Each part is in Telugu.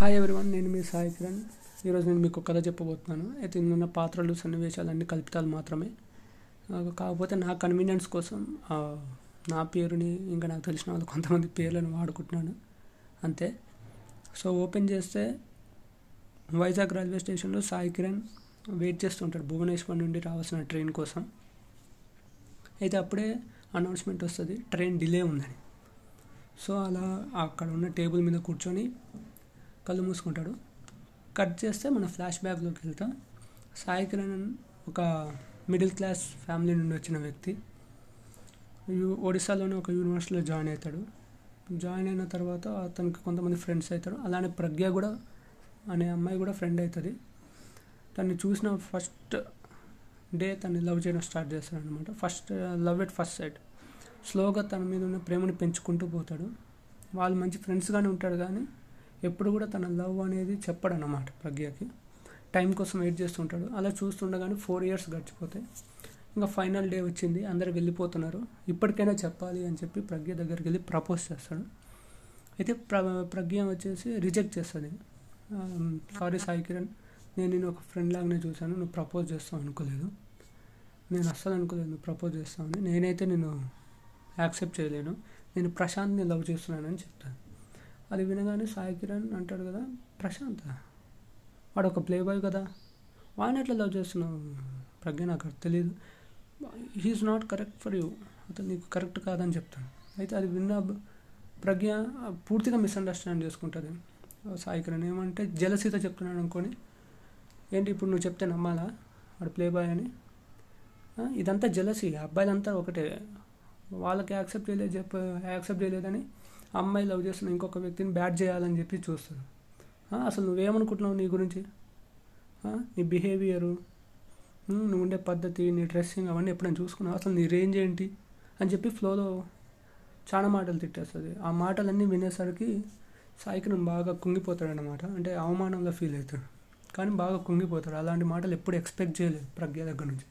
హాయ్ ఎవరివన్, నేను మీ సాయి కిరణ్. ఈరోజు నేను మీకు కథ చెప్పబోతున్నాను. అయితే ఇందున్న పాత్రలు సన్నివేశాలు అన్ని కల్పితాలు మాత్రమే. కాకపోతే నా కన్వీనియన్స్ కోసం నా పేరుని ఇంకా నాకు తెలిసిన వాళ్ళు కొంతమంది పేర్లను వాడుకుంటున్నాను అంతే. సో ఓపెన్ చేస్తే వైజాగ్ రైల్వే స్టేషన్లో సాయి కిరణ్ వెయిట్ చేస్తుంటాడు భువనేశ్వర్ నుండి రావాల్సిన ట్రైన్ కోసం. అయితే అప్పుడే అనౌన్స్మెంట్ వస్తుంది, ట్రైన్ డిలే ఉందని. సో అలా అక్కడ ఉన్న టేబుల్ మీద కూర్చొని కళ్ళు మూసుకుంటాడు. కట్ చేస్తే మన ఫ్లాష్ బ్యాక్లోకి వెళ్తాం. సాయి కిరణ్ ఒక మిడిల్ క్లాస్ ఫ్యామిలీ నుండి వచ్చిన వ్యక్తి. ఒడిశాలోనే ఒక యూనివర్సిటీలో జాయిన్ అవుతాడు. జాయిన్ అయిన తర్వాత అతనికి కొంతమంది ఫ్రెండ్స్ అవుతారు. అలానే ప్రజ్ఞ కూడా అనే అమ్మాయి కూడా ఫ్రెండ్ అవుతుంది. తను చూసిన ఫస్ట్ డే తను లవ్ చేయడం స్టార్ట్ చేస్తాడు అనమాట. First love at first sight. స్లోగా తన మీద ఉన్న ప్రేమను పెంచుకుంటూ పోతాడు. వాళ్ళు మంచి ఫ్రెండ్స్గానే ఉంటాడు, కానీ ఎప్పుడు కూడా తన లవ్ అనేది చెప్పాడు అన్నమాట. ప్రజ్ఞకి టైం కోసం వెయిట్ చేస్తుంటాడు. అలా చూస్తుండగానే 4 years గడిచిపోతాయి. ఇంకా ఫైనల్ డే వచ్చింది, అందరు వెళ్ళిపోతున్నారు. ఇప్పటికైనా చెప్పాలి అని చెప్పి ప్రజ్ఞ దగ్గరికి వెళ్ళి ప్రపోజ్ చేస్తాడు. అయితే ప్రజ్ఞ వచ్చేసి రిజెక్ట్ చేస్తుంది. సారీ సాయి కిరణ్, నేను నిన్ను ఒక ఫ్రెండ్ లాగానే చూశాను, నువ్వు ప్రపోజ్ చేస్తావు అనుకోలేదు, నేను అస్సలు అనుకోలేదు నువ్వు ప్రపోజ్ చేస్తావని, నేనైతే నిన్ను యాక్సెప్ట్ చేయలేను, నేను ప్రశాంత్ని లవ్ చేస్తున్నానని చెప్తాను. అది వినగానే సాయి కిరణ్ అంటాడు, కదా ప్రశాంత్ వాడు ఒక ప్లే బాయ్ కదా, వాడిని ఎట్లా లవ్ చేస్తున్నావు ప్రజ్ఞ, నాకు తెలియదు, he is not correct for you, అతను నీకు కరెక్ట్ కాదని చెప్తాను. అయితే అది విన్న ప్రజ్ఞ పూర్తిగా మిస్అండర్స్టాండ్ చేసుకుంటుంది సాయి కిరణ్. ఏమంటే జలసీత చెప్తున్నాడు అనుకోని, ఏంటి ఇప్పుడు నువ్వు చెప్తే నమ్మాలా వాడు ప్లే బాయ్ అని, ఇదంతా జలసీ, అబ్బాయిలంతా ఒకటే, వాళ్ళకి యాక్సెప్ట్ చేయలేదని అమ్మాయి లవ్ చేస్తున్న ఇంకొక వ్యక్తిని బ్యాట్ చేయాలని చెప్పి చూస్తాడు. అసలు నువ్వేమనుకుంటున్నావు నీ గురించి, నీ బిహేవియరు, నువ్వు ఉండే పద్ధతి, నీ డ్రెస్సింగ్ అవన్నీ ఎప్పుడైనా చూసుకున్నావు, అసలు నీ రేంజ్ ఏంటి అని చెప్పి ఫ్లోలో చాలా మాటలు తిట్టేస్తుంది. ఆ మాటలన్నీ వినేసరికి సాయికి బాగా కుంగిపోతాడు అన్నమాట. అంటే అవమానంలో ఫీల్ అవుతాడు, కానీ బాగా కుంగిపోతాడు. అలాంటి మాటలు ఎప్పుడు ఎక్స్పెక్ట్ చేయలేదు ప్రజ్ఞ దగ్గర నుంచి.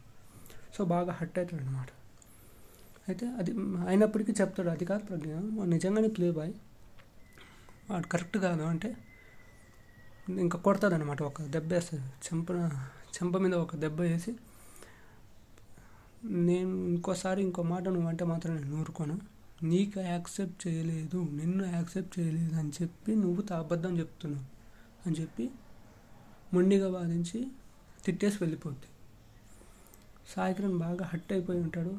సో బాగా హర్ట్ అవుతాడు అన్నమాట. అయితే అది అయినప్పటికీ చెప్తాడు, అది కాదు ప్రజ్ఞ, నిజంగానే ప్లే బాయ్, వాడు కరెక్ట్ కాదు అంటే ఇంకా కొడతాడు అనమాట. ఒక దెబ్బ వేస్తుంది, చెంప మీద ఒక దెబ్బ వేసి, నేను ఇంకోసారి ఇంకో మాట నువ్వు అంటే మాత్రం నేను ఊరుకోను, నీకు యాక్సెప్ట్ చేయలేదు, నిన్ను యాక్సెప్ట్ చేయలేదు అని చెప్పి నువ్వు అబద్ధం చెప్తున్నావు అని చెప్పి మొండిగా వాదించి తిట్టేసి వెళ్ళిపోద్ది. సాయి కిరణ్ బాగా హట్ అయిపోయి ఉంటాడు,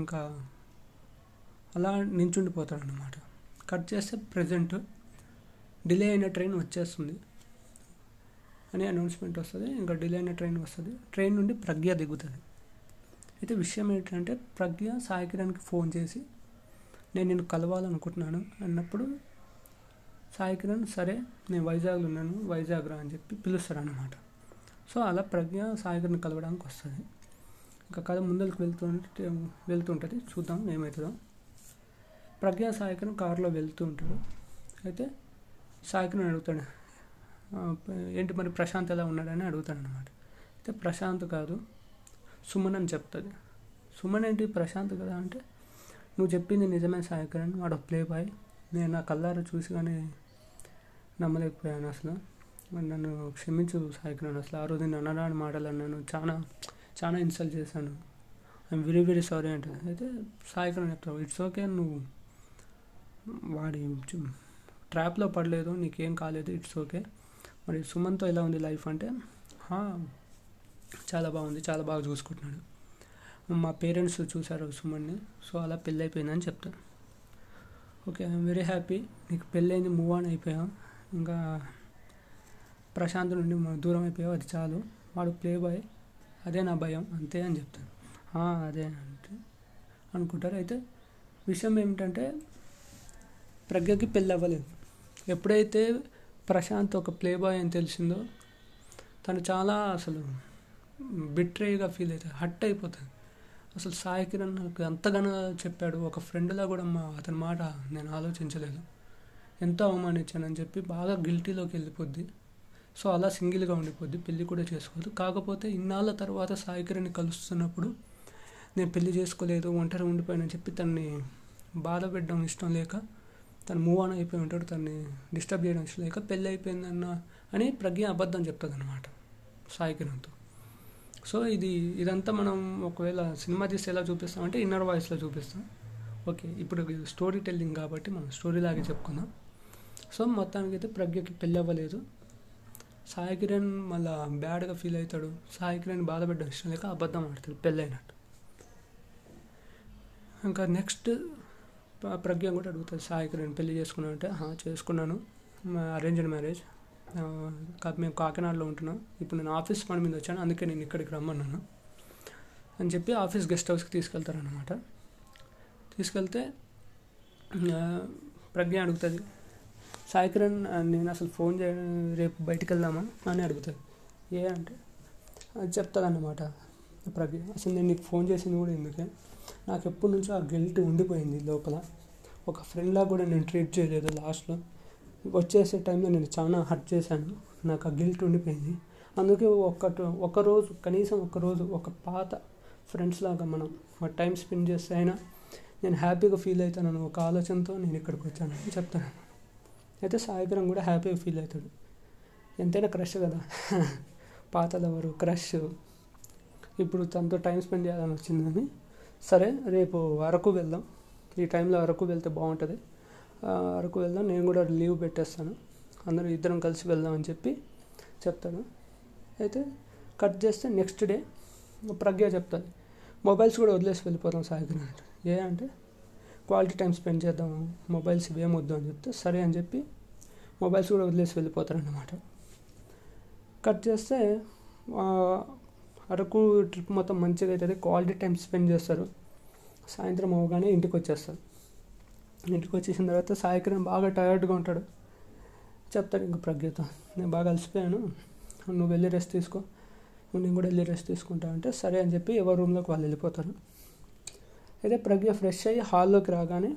ఇంకా అలా నించుండిపోతాడు అన్నమాట. కట్ చేస్తే ప్రజెంట్ డిలే అయిన ట్రైన్ వచ్చేస్తుంది అని అనౌన్స్మెంట్ వస్తుంది. ఇంకా డిలే అయిన ట్రైన్ వస్తుంది, ట్రైన్ నుండి ప్రజ్ఞ దిగుతుంది. అయితే విషయం ఏంటంటే ప్రజ్ఞ సాయి కిరణ్కి ఫోన్ చేసి నేను నిన్ను కలవాలనుకుంటున్నాను అన్నప్పుడు సాయి కిరణ్ సరే నేను వైజాగ్లో ఉన్నాను, వైజాగ్ రా అని చెప్పి పిలుస్తాడు అన్నమాట. సో అలా ప్రజ్ఞ సాయి కిరణ్ కలవడానికి వస్తుంది. ఇంకా కథ ముందరికి వెళ్తుంటుంది, చూద్దాం ఏమవుతుందో. ప్రజ్ఞ సాయి కిరణ్ కారులో వెళ్తూ ఉంటాడు. అయితే సాయి కిరణ్ అడుగుతాడు, ఏంటి మరి ప్రశాంత్ ఎలా ఉన్నాడని అడుగుతాడు అనమాట. అయితే ప్రశాంత్ కాదు సుమన్ అని చెప్తుంది. సుమన్ ఏంటి ప్రశాంత్ కదా అంటే, నువ్వు చెప్పింది నిజమే సాయి కిరణ్, వాడు ప్లే బాయ్, నేను నా కళ్ళారా చూసి కానీ నమ్మలేకపోయాను, అసలు నన్ను క్షమించు సాయి కిరణ్, అసలు ఆ రోజు నేను అనరాని మాటలు అన్నాను, చాలా ఇన్సల్ట్ చేశాను, ఐఎమ్ వెరీ వెరీ సారీ అంటుంది. అయితే సాయి కిరణ్ చెప్తావు, ఇట్స్ ఓకే, నువ్వు వాడి ట్రాప్లో పడలేదు, నీకేం కాలేదు, ఇట్స్ ఓకే. మరి సుమన్తో ఎలా ఉంది లైఫ్ అంటే, చాలా బాగుంది, చాలా బాగా చూసుకుంటున్నాడు, మా పేరెంట్స్ చూశారు సుమన్ని, సో అలా పెళ్ళి అయిపోయిందని చెప్తాను. ఓకే, ఐఎమ్ వెరీ హ్యాపీ, నీకు పెళ్ళైంది, మూవ్ ఆన్ అయిపోయాం, ఇంకా ప్రశాంత్ నుండి దూరం అయిపోయావు, అది చాలు, వాడు ప్లే బాయ్, అదే నా భయం అంతే అని చెప్తాను. అదే అంటే అనుకుంటారు. అయితే విషయం ఏమిటంటే ప్రజ్ఞకి పెళ్ళి అవ్వలేదు. ఎప్పుడైతే ప్రశాంత్ ఒక ప్లే బాయ్ అని తెలిసిందో తను చాలా అసలు బిట్రేగా ఫీల్ అవుతుంది, హట్ అయిపోతుంది. అసలు సాయి కిరణ్ నాకు ఎంతగానో చెప్పాడు, ఒక ఫ్రెండ్లా కూడా అతని మాట నేను ఆలోచించలేదు, ఎంతో అవమానించానని చెప్పి బాగా గిల్టీలోకి వెళ్ళిపోద్ది. సో అలా సింగిల్గా ఉండిపోద్ది, పెళ్ళి కూడా చేసుకోదు. కాకపోతే ఇన్నాళ్ళ తర్వాత సాయి కిరణ్ని కలుస్తున్నప్పుడు నేను పెళ్ళి చేసుకోలేదు, ఒంటరి ఉండిపోయానని చెప్పి తనని బాధ పెట్టడం ఇష్టం లేక తను మూవ్ ఆన్ అయిపోయి ఉంటాడు, తనని డిస్టర్బ్ చేయడం ఇష్టం లేక పెళ్ళి అయిపోయిందన్న అని ప్రజ్ఞ అబద్ధం చెప్తుంది అనమాట సాయి కిరణ్తో. సో ఇదంతా మనం ఒకవేళ సినిమా తీస్తే ఎలా చూపిస్తామంటే ఇన్నర్ వాయిస్లో చూపిస్తాం. ఓకే, ఇప్పుడు స్టోరీ టెల్లింగ్ కాబట్టి మనం స్టోరీ లాగే చెప్పుకుందాం. సో మొత్తానికైతే ప్రజ్ఞకి పెళ్ళి అవ్వలేదు. సాయి కిరణ్ మళ్ళీ బ్యాడ్గా ఫీల్ అవుతాడు. సాయి కిరణ్ బాధపడ్డం ఇష్టం లేక అబద్ధం ఆడతాడు పెళ్ళైనట్టు. ఇంకా నెక్స్ట్ ప్రజ్ఞ కూడా అడుగుతుంది సాయి కిరణ్, పెళ్ళి చేసుకున్నా అంటే చేసుకున్నాను, అరేంజ్డ్ మ్యారేజ్, మేము కాకినాడలో ఉంటున్నాం, ఇప్పుడు నేను ఆఫీస్ పని మీద వచ్చాను, అందుకే నేను ఇక్కడికి రమ్మన్నాను అని చెప్పి ఆఫీస్ గెస్ట్ హౌస్కి తీసుకెళ్తారనమాట. తీసుకెళ్తే ప్రజ్ఞ అడుగుతుంది సాయి కిరణ్, నేను అసలు ఫోన్ చేయను, రేపు బయటికి వెళ్దామా అని అడుగుతుంది. ఏ అంటే అది చెప్తాదన్నమాట ప్రజ్ఞ, అసలు నేను నీకు ఫోన్ చేసింది కూడా ఎందుకే, నాకు ఎప్పటి నుంచో ఆ గిల్ట్ ఉండిపోయింది లోపల, ఒక ఫ్రెండ్లా కూడా నేను ట్రీట్ చేయలేదు, లాస్ట్లో వచ్చేసే టైంలో నేను చాలా హర్ట్ చేశాను, నాకు ఆ గిల్ట్ ఉండిపోయింది, అందుకే ఒకరోజు కనీసం ఒకరోజు ఒక పాత ఫ్రెండ్స్ లాగా మనం టైం స్పెండ్ చేస్తే అయినా నేను హ్యాపీగా ఫీల్ అవుతాను ఒక ఆలోచనతో నేను ఇక్కడికి వచ్చానని చెప్తాను. అయితే సాయి కిరణ్ కూడా హ్యాపీగా ఫీల్ అవుతాడు. ఎంతైనా క్రష్ కదా, పాతలెవరు క్రష్, ఇప్పుడు తనతో టైం స్పెండ్ చేయాలని వచ్చిందని, సరే రేపు అరకు వెళ్దాం, ఈ టైంలో అరకు వెళ్తే బాగుంటుంది, అరకు వెళ్దాం, నేను కూడా లీవ్ పెట్టేస్తాను, అందరూ ఇద్దరం కలిసి వెళ్దాం అని చెప్పి చెప్తాను. అయితే కట్ చేస్తే నెక్స్ట్ డే ప్రజ్ఞ చెప్తాను, మొబైల్స్ కూడా వదిలేసి వెళ్ళిపోతాం సాయి కిరణ్ అంటే. ఏ అంటే క్వాలిటీ టైం స్పెండ్ చేద్దాం, మొబైల్స్ ఇవేమొద్దు అని చెప్తే సరే అని చెప్పి మొబైల్స్ కూడా వదిలేసి వెళ్ళిపోతారన్నమాట. కట్ చేస్తే అరకు ట్రిప్ మొత్తం మంచిగా అవుతుంది, క్వాలిటీ టైం స్పెండ్ చేస్తారు, సాయంత్రం అవగానే ఇంటికి వచ్చేస్తారు. ఇంటికి వచ్చేసిన తర్వాత సాయి కిరణ్ బాగా టైర్డ్గా ఉంటాడు. చెప్తాడు ఇంక ప్రజ్ఞతో, నేను బాగా అలసిపోయాను, నువ్వు వెళ్ళి రెస్ట్ తీసుకో, నేను కూడా వెళ్ళి రెస్ట్ తీసుకుంటా అంటే సరే అని చెప్పి ఎవరి రూమ్లోకి వాళ్ళు వెళ్ళిపోతారు. అయితే ప్రజ్ఞ ఫ్రెష్ అయ్యి హాల్లోకి రాగానే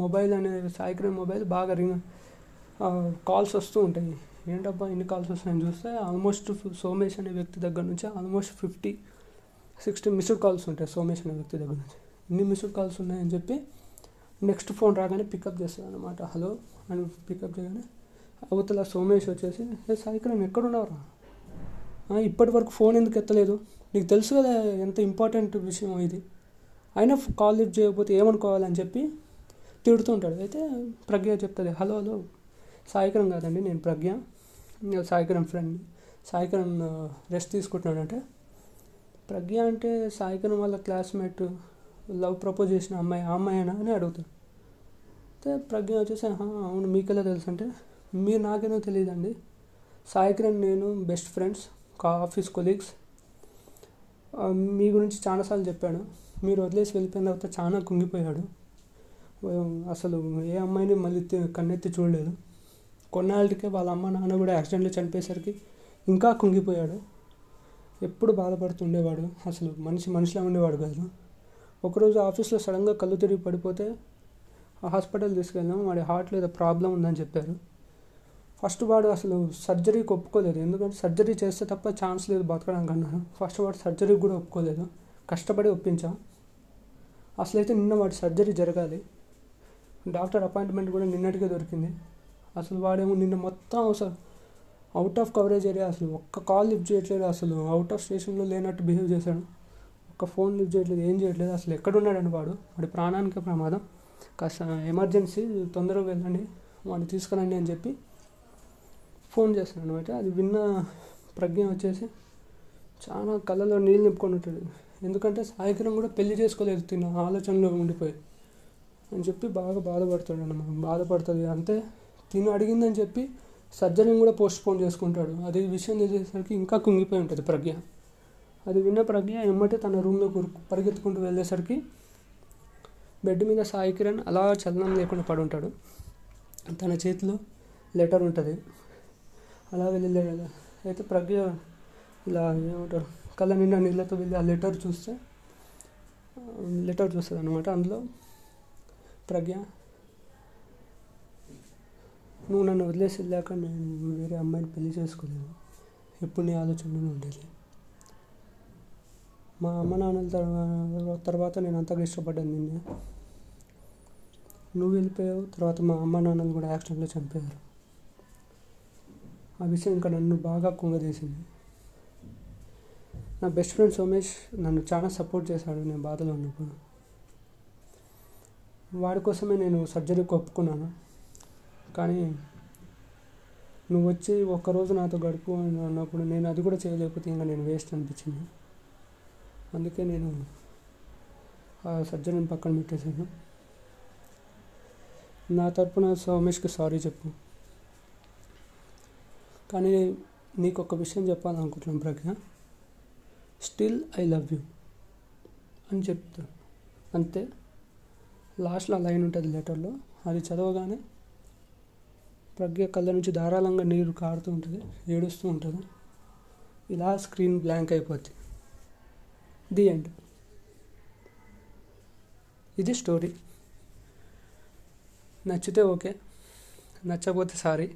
మొబైల్ అనేది సాయి కిరణ్ మొబైల్ బాగా కాల్స్ వస్తూ ఉంటాయి. ఏంటబ్బా ఎన్ని కాల్స్ వస్తాయని చూస్తే ఆల్మోస్ట్ సోమేష్ అనే వ్యక్తి దగ్గర నుంచి ఆల్మోస్ట్ 50-60 మిస్డ్ కాల్స్ ఉంటాయి సోమేష్ అనే వ్యక్తి దగ్గర నుంచి. ఇన్ని మిస్డ్ కాల్స్ ఉన్నాయని చెప్పి నెక్స్ట్ ఫోన్ రాగానే పికప్ చేస్తాను అనమాట. హలో అని పికప్ చేయగానే అవతల సోమేష్ వచ్చేసి, ఏ సాయి కిరణ్ ఎక్కడున్నావురా, ఇప్పటి వరకు ఫోన్ ఎందుకు ఎత్తలేదు, నీకు తెలుసు కదా ఎంత ఇంపార్టెంట్ విషయం ఇది, అయినా కాల్ లిఫ్ట్ చేయకపోతే ఏమనుకోవాలని చెప్పి తిడుతూ ఉంటాడు. అయితే ప్రజ్ఞ చెప్తుంది, హలో హలో సాయి కిరణ్ కాదండి, నేను ప్రజ్ఞ, సాయి కిరణ్ ఫ్రెండ్, సాయి కిరణ్ రెస్ట్ తీసుకుంటున్నాడంటే. ప్రజ్ఞ అంటే సాయి కిరణ్ వాళ్ళ క్లాస్మేట్ లవ్ ప్రపోజ్ చేసిన అమ్మాయి, ఆ అమ్మాయినా అని అడుగుతాడు. అయితే ప్రజ్ఞ వచ్చేసి, అవును మీకెలా తెలుసు అంటే, మీరు నాకేదో తెలియదండి, సాయి కిరణ్ నేను బెస్ట్ ఫ్రెండ్స్, ఆఫీస్ కొలీగ్స్, మీ గురించి చాలాసార్లు చెప్పాడు, మీరు వదిలేసి వెళ్ళిపోయిన తర్వాత చాలా కుంగిపోయాడు, అసలు ఏ అమ్మాయిని మళ్ళీ కన్నెత్తి చూడలేదు, కొన్నాళ్ళకే వాళ్ళ అమ్మ నాన్న కూడా యాక్సిడెంట్లో చనిపోయేసరికి ఇంకా కుంగిపోయాడు, ఎప్పుడు బాధపడుతుండేవాడు, అసలు మనిషిలా ఉండేవాడు కాదు, ఒకరోజు ఆఫీస్లో సడన్గా కళ్ళు తిరిగి పడిపోతే హాస్పిటల్ తీసుకెళ్ళాం, వాడి హార్ట్లో ఏదో ప్రాబ్లం ఉందని చెప్పారు. ఫస్ట్ వాడు అసలు సర్జరీకి ఒప్పుకోలేదు, ఎందుకంటే సర్జరీ చేస్తే తప్ప ఛాన్స్ లేదు బతకడానికి అన్నారు. ఫస్ట్ వాడు సర్జరీకి కూడా ఒప్పుకోలేదు, కష్టపడి ఒప్పించాం. అసలైతే నిన్న వాడి సర్జరీ జరగాలి, డాక్టర్ అపాయింట్మెంట్ కూడా నిన్నటికే దొరికింది, అసలు వాడేమో నిన్న మొత్తం అసలు అవుట్ ఆఫ్ కవరేజ్ ఏరియా, అసలు ఒక్క కాల్ లిఫ్ట్ చేయట్లేదు, అసలు అవుట్ ఆఫ్ స్టేషన్లో లేనట్టు బిహేవ్ చేశాడు, ఒక్క ఫోన్ లిఫ్ట్ చేయట్లేదు, ఏం చేయట్లేదు, అసలు ఎక్కడున్నాడండి వాడు, వాడి ప్రాణానికే ప్రమాదం, కాస్త ఎమర్జెన్సీ తొందరగా వెళ్ళండి, వాడిని తీసుకురండి అని చెప్పి ఫోన్ చేస్తున్నాడు అనమాట. అది విన్న ప్రజ్ఞ వచ్చేసి చాలా కళ్ళలో నీళ్ళు నింపుకొని ఉంటాడు, ఎందుకంటే సాయి కిరణ్ కూడా పెళ్లి చేసుకోలేదు, తిన్న ఆలోచనలో ఉండిపోయి అని చెప్పి బాగా బాధపడతాడు అన్నమాట. బాధపడుతుంది అంతే, తిను అడిగిందని చెప్పి సర్జరీని కూడా పోస్ట్పోన్ చేసుకుంటాడు. అది విషయం తెలిసేసరికి ఇంకా కుంగిపోయి ఉంటుంది ప్రజ్ఞ. అది విన్న ప్రజ్ఞ ఎమ్మటే తన రూమ్లో పరిగెత్తుకుంటూ వెళ్ళేసరికి బెడ్ మీద సాయి కిరణ్ అలా చలనం లేకుండా పడి ఉంటాడు, తన చేతిలో లెటర్ ఉంటుంది, అలా వెళ్ళలే కదా. అయితే ప్రజ్ఞ ఇలా ఏమంటారు కళ్ళ నిండా నీళ్ళతో వెళ్ళి ఆ లెటర్ చూస్తుంది అనమాట. అందులో ప్రజ్ఞ, నువ్వు నన్ను వదిలేసి వెళ్ళాక నేను వేరే అమ్మాయిని పెళ్లి చేసుకోలేను, ఎప్పుడు నీ ఆలోచనలోనే ఉండేది, మా అమ్మ నాన్నల తర్వాత నేను అంతగా ఇష్టపడ్డాను నిన్నే, నువ్వు వెళ్ళిపోయావు. తర్వాత మా అమ్మ నాన్నలు కూడా యాక్సిడెంట్లో చనిపోయారు. ఆ విషయం ఇంకా నన్ను బాగా కుంగదీసింది. నా బెస్ట్ ఫ్రెండ్ సోమేష్ నన్ను చాలా సపోర్ట్ చేశాడు నేను బాధలో ఉన్నప్పుడు. వాడి కోసమే నేను సర్జరీకి ఒప్పుకున్నాను. కానీ నువ్వు వచ్చి ఒక్కరోజు నాతో గడుపు అని అన్నప్పుడు నేను అది కూడా చేయలేకపోతే ఇంకా నేను వేస్ట్ అనిపించింది. అందుకే నేను ఆ సర్జరీని పక్కన పెట్టేశాను. నా తరపున సోమేష్కి సారీ చెప్పు. కానీ నీకు ఒక విషయం చెప్పాలనుకుంటున్నాను Pragya, still I love you అని చెప్తాను. అంతే, లాస్ట్లో లైన్ ఉంటుంది లెటర్లో. అది చదవగానే ప్రజ్ఞ కళ్ళ నుంచి ధారాళంగా నీరు కారుతూ ఉంటుంది, ఏడుస్తూ ఉంటుంది. ఇలా స్క్రీన్ బ్లాంక్ అయిపోతుంది. The end. ఇది స్టోరీ. నచ్చితే ఓకే, నచ్చకపోతే సారీ.